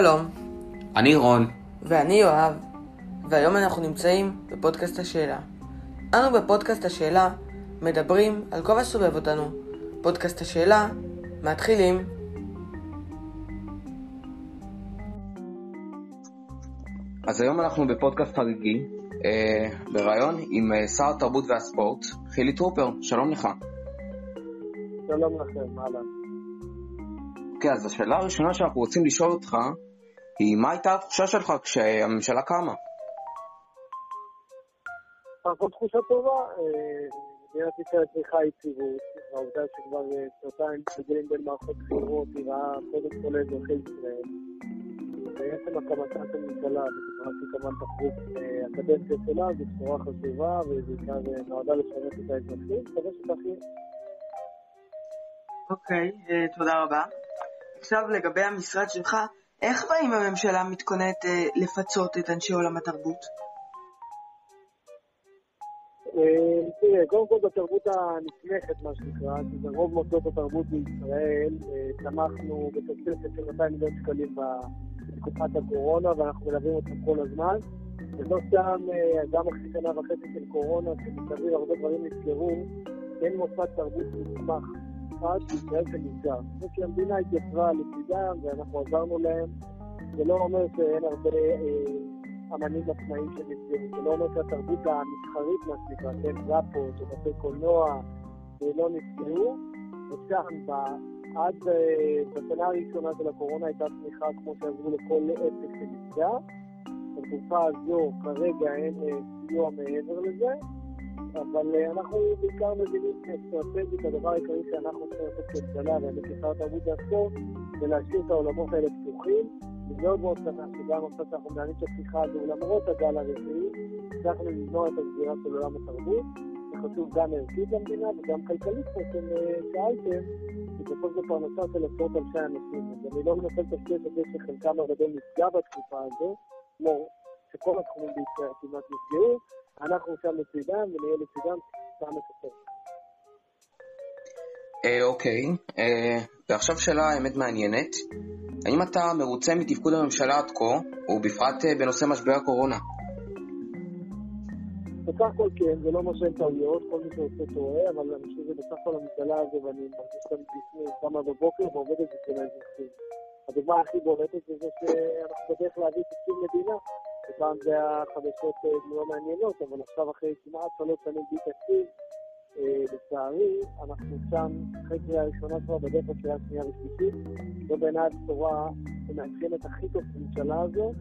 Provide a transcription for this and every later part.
שלום, אני רון ואני יואב, והיום אנחנו נמצאים בפודקאסט השאלה. אנו בפודקאסט השאלה מדברים על כל הסובב אותנו. פודקאסט השאלה מתחילים. אז היום אנחנו בפודקאסט חגיגי, בראיון עם שר התרבות והספורט חילי טרופר. שלום לך. שלום לכם, אהלן. אוקיי, אז השאלה הראשונה שאנחנו רוצים לשאול אותך היא מה הייתה התחושה שלך כשהממשלה קמה? הייתה תחושה טובה, מדינת ישראל צריכה יציבות, והעובדה שכבר שנתיים מגלים בין מערכות בחירות נראה קודם כל אזרחי ישראל. בעצם הקמתה של הממשלה, ותפרסי כמובן תחרות הקדנציה שלה, זו תחורה חשובה ובעיקר נועדה לשנות את האזרחים, חדש את אחים. אוקיי, תודה רבה. עכשיו לגבי המשרד שלך, איך באים הממשלה מתכוננת לפצות את אנשי עולם התרבות? תראה, קודם כל בתרבות הנתמכת, מה שנקרא, שזה רוב מוסדות התרבות בישראל, תמכנו בתוספת של 200 מיליון שקלים בתקופת הקורונה, ואנחנו מלווים אותם כל הזמן. ולא סתם, גם אחרי שנה וחצי של קורונה, שבסביב הרבה דברים נסגרו, אין מוסד תרבות נתמך. ישראל שנפגע. זה שהמדינה התייצבה לצידם ואנחנו עזרנו להם, זה לא אומר שאין הרבה אמנים עצמאים שנפגעים, זה לא אומר שהתרבות המסחרית מספיקה, כן, רפות או בתי קולנוע לא נפגעו, וכאן עד בשנה הראשונה של הקורונה הייתה תמיכה כמו שעזרו לכל עסק שנפגע. בתקופה הזו כרגע אין סיוע מעבר לזה, אבל אנחנו בעיקר מבינים אסטרטגית, הדבר העיקרי שאנחנו צריכים לעשות כממשלה ולקיחת התרבות והספורט, ולהשאיר את העולמות האלה פתוחים, ולא מאוד שמח שגם עכשיו שאנחנו מנהלים את השיחה הזו, למרות הגל הרביעי, אנחנו נמנוע את הסגירה של עולם התרבות, וחשוב גם ערכית למדינה וגם כלכלית, שאתם שאלתם, שתפוס בפרנסה של עשרות אלפי אנשים. אז אני לא מנסה לתפקד את זה שחלקם הרבה נפגע בתקופה הזו, כמו שכל התחומים בישראל כמעט נפגעו, אנחנו שם לצידם ונהיה לצידם פעם הספר. אוקיי, ועכשיו שאלה האמת מעניינת. האם אתה מרוצה מתפקוד הממשלה עד כה, ובפרט בנושא משבר הקורונה? בסך הכל כן, זה לא מה שאין טעויות, כל מי שעושה טועה, אבל אני חושב שבסך הכל הממשלה הזו, ואני מרגישה בפני כמה בבוקר ועובדת בשביל האזרחים. הדוגמה הכי בולטת זה שאנחנו בדרך להביא תקציב מדינה, ופעם זה החדשות לא מעניינות, אבל עכשיו אחרי כמעט 3 שנים בלי תקציב, לצערי, אנחנו שם אחרי קריאה ראשונה כבר בדרך לקריאה שנייה ושלישית, זו בעיניי הבשורה שמאפיינת הכי טוב בממשלה הזו,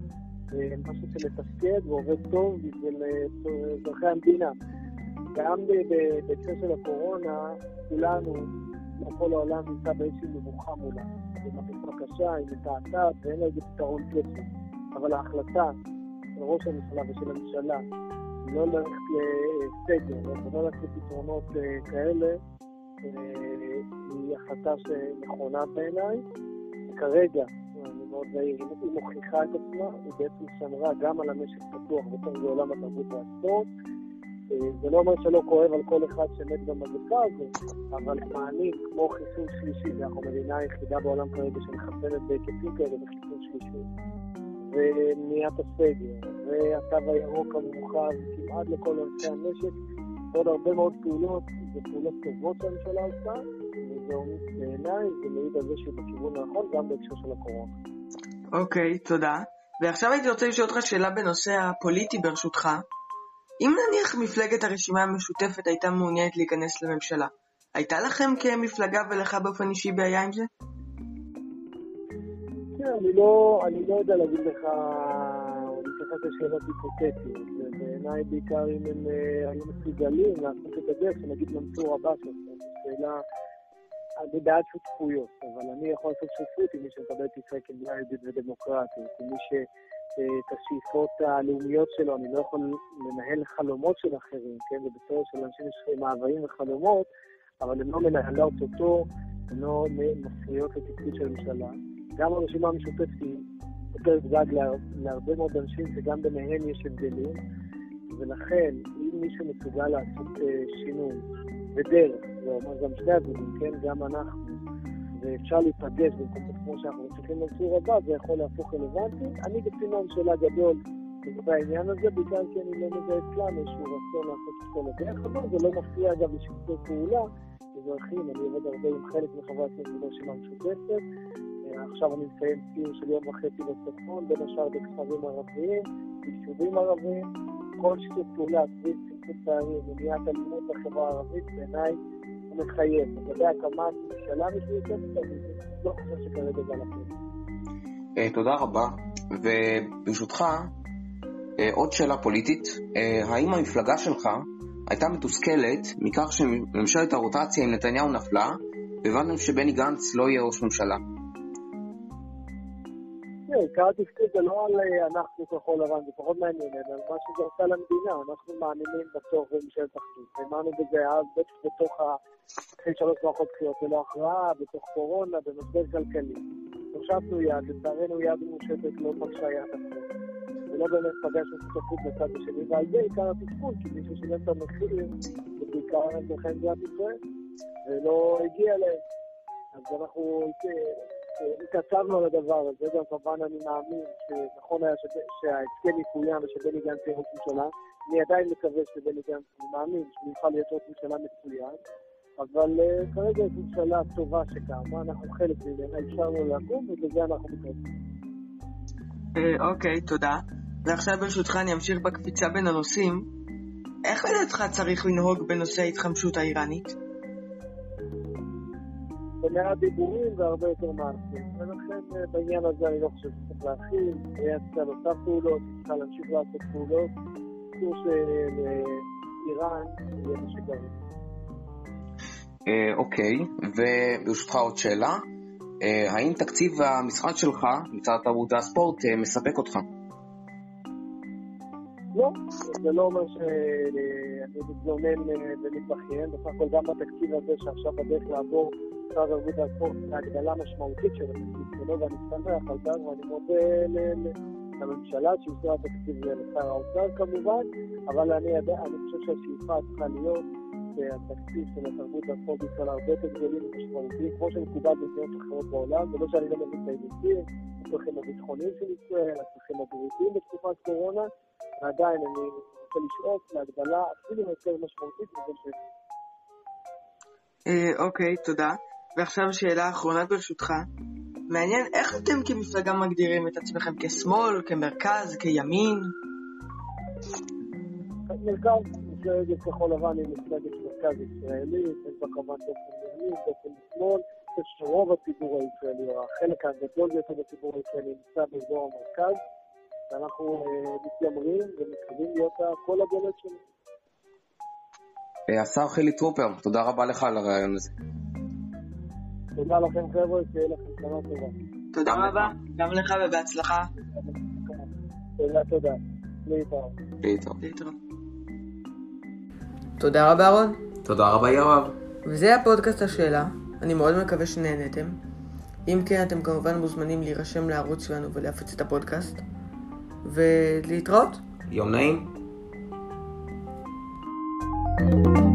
משהו שמתפקד ועובד טוב בשביל אזרחי המדינה. גם בהקשר של הקורונה, כולנו, כל העולם נמצא באיזושהי מבוכה מולה. זה מגפה קשה, היא מתעתעת, ואין לה איזה פתרון קלאסי. אבל ההחלטה של ראש הממשלה ושל הממשלה לא ללכת לסגר, לא ללכת לפתרונות כאלה, היא החלטה שנכונה בעיניי. כרגע, אני מאוד זהיר, היא מוכיחה את עצמה, היא בעצם שמרה גם על המשק פתוח בתוך בעולם התרבות והספורט. זה לא אומר שלא כואב על כל אחד שמת במגפה הזו, אבל מענים כמו חיסון שלישי, ואנחנו מדינה היחידה בעולם כרגע שמחסנת בהיקפים כאלה בחיסון שלישי, ומניעת הסגר, והתו הירוק המורחב כמעט לכל ענפי המשק, עוד הרבה מאוד פעולות, זה פעולות טובות שהממשלה עושה, וזה בעיניי, זה מעיד על זה שבכיוון נכון, גם בהקשר של הקורונה. אוקיי, תודה. ועכשיו הייתי רוצה לשאול אותך שאלה בנושא הפוליטי ברשותך. אם נניח מפלגת הרשימה המשותפת הייתה מעוניינת להיכנס לממשלה, הייתה לכם כמפלגה ולך באופן אישי בעיה עם זה? כן, אני לא יודע להגיד לך, אני חושבת שאלות היפותטיות, ובעיניי בעיקר אם הם היו מסוגלים לעשות את הדרך, שנגיד מנסור עבאס, זו שאלה, אני בעד שותפויות, אבל אני יכול לעשות שותפות עם מי שמקבל ישראל כמדינה יהודית ודמוקרטית, עם מי ש... את השאיפות הלאומיות שלו, אני לא יכול לנהל חלומות של אחרים, כן? ובצורה של אנשים יש מעברים וחלומות, אבל הם לא מנהלות אותו, הם לא מפריעות לתפקיד של הממשלה. גם הרשימה המשותפת היא יותר גדג להרבה מאוד אנשים, שגם ביניהם יש הבדלים, ולכן אם מישהו מסוגל לעשות שינוי ודרך, זה אומר גם שני הזוגים, כן? גם אנחנו, ואפשר להיפגש במקום כמו שאנחנו צריכים לצור הבא, זה יכול להפוך רלוונטי. אני בסימן שאלה גדול לגבי העניין הזה, בגלל שאני לא מזה אצלם, איזשהו רצון לעשות את כל הדרך, אבל זה לא מפריע אגב לשפטי פעולה, מזרחים, אני עובד הרבה עם חלק מחברת הרשימה המשותפת, עכשיו אני מסיים סיור של יום וחצי בצפון, בין השאר בכפרים ערביים, ביישובים ערביים, כל שיתוף פעולה, סביב סביב פערים, מניעת אלימות בחברה הערבית, בעיניי הוא מחייב. לגבי הקמת ממשלה משותפת, אני לא חושב שכרגע זה לכם. תודה רבה, וברשותך, עוד שאלה פוליטית, האם המפלגה שלך הייתה מתוסכלת מכך שממשלת הרוטציה עם נתניהו נפלה, והבנתם שבני גנץ לא יהיה ראש ממשלה? עיקר התפקיד זה לא על אנחנו כחול לבן, זה פחות מעניין, אלא מה שזה עושה למדינה. אנחנו מאמינים בצורך בממשלת אחדות, האמנו בזה אז בתוך שלוש מערכות בחירות, ולא הכרעה, בתוך קורונה, במשבר כלכלי. נושבנו יד, לצערנו יד מושטת לא פגשה יד אחת, ולא באמת פגשנו שותפות בצד השני, ועל זה עיקר התפקיד, כי מישהו שילם את המחיר, ובעיקר אזרחי מדינת ישראל, ולא הגיע להם. אז אנחנו התעצבנו על הדבר הזה, גם כמובן אני מאמין שנכון היה שההסכם יקוים ושבני גנץ יהיה ראש ממשלה. אני עדיין מקווה שבני גנץ, אני מאמין שיוכל להיות ראש ממשלה מצוין, אבל כרגע זו ממשלה טובה שקמה, אנחנו חלק ממנה, אפשרנו להקום ובזה אנחנו מתרצים. אוקיי, תודה. ועכשיו ברשותך אני אמשיך בקפיצה בין הנושאים. איך לדעתך צריך לנהוג בנושא ההתחמשות האיראנית? במאה דיבורים והרבה יותר מעשים, ולכן בעניין הזה אני לא חושב שצריך להכיל, היה צריכה לעשות פעולות, צריכה להמשיך לעשות פעולות, כמו שלאיראן יהיה משגרים. אוקיי, וברשותך עוד שאלה, האם תקציב המשרד שלך, מצד התרבות והספורט, מספק אותך? לא, זה לא אומר שאני מתלונן ומתבכיין, בסך הכל גם בתקציב הזה שעכשיו בדרך לעבור משרד הרבות והספורט, ההגדלה משמעותית של התקציב שלו, ואני שמח על כך, ואני מודה לממשלה שהושרה התקציב לשר האוצר כמובן, אבל אני חושב שהשאיפה צריכה להיות שהתקציב של התרבות והספורט ישראל הרבה יותר גדולים ומשמעותיים, כמו שמקובל במדינות אחרות בעולם, ולא שאני לא מבין את הידידים, הצרכים הביטחוניים של ישראל, הצרכים הבריאותיים בתקופת קורונה, ועדיין אני רוצה לשאוף להגדלה אפילו יותר משמעותית מזה ש... אוקיי, תודה. ועכשיו שאלה האחרונה ברשותך. מעניין איך אתם כמפלגה מגדירים את עצמכם כשמאל, כמרכז, כימין? מרכז, מפלגת כחול לבן היא מפלגת מרכז ישראלית, יש בה כמובן דופן ימין, דופן שמאל, שרוב הציבור הישראלי, החלק הגדול ביותר בציבור הישראלי נמצא באזור המרכז, ואנחנו מתיימרים ומתקדמים להיות כל הגולות שלנו. השר חילי טרופר, תודה רבה לך על הרעיון הזה. תודה לכם חבר'ה, שיהיה לכם שנה טובה. תודה רבה, גם לך ובהצלחה. תודה. להתראות. תודה רבה רון. תודה רבה יואב. וזה הפודקאסט השאלה, אני מאוד מקווה שנהנתם. אם כן, אתם כמובן מוזמנים להירשם לערוץ שלנו ולהפץ את הפודקאסט. ולהתראות. יום נעים.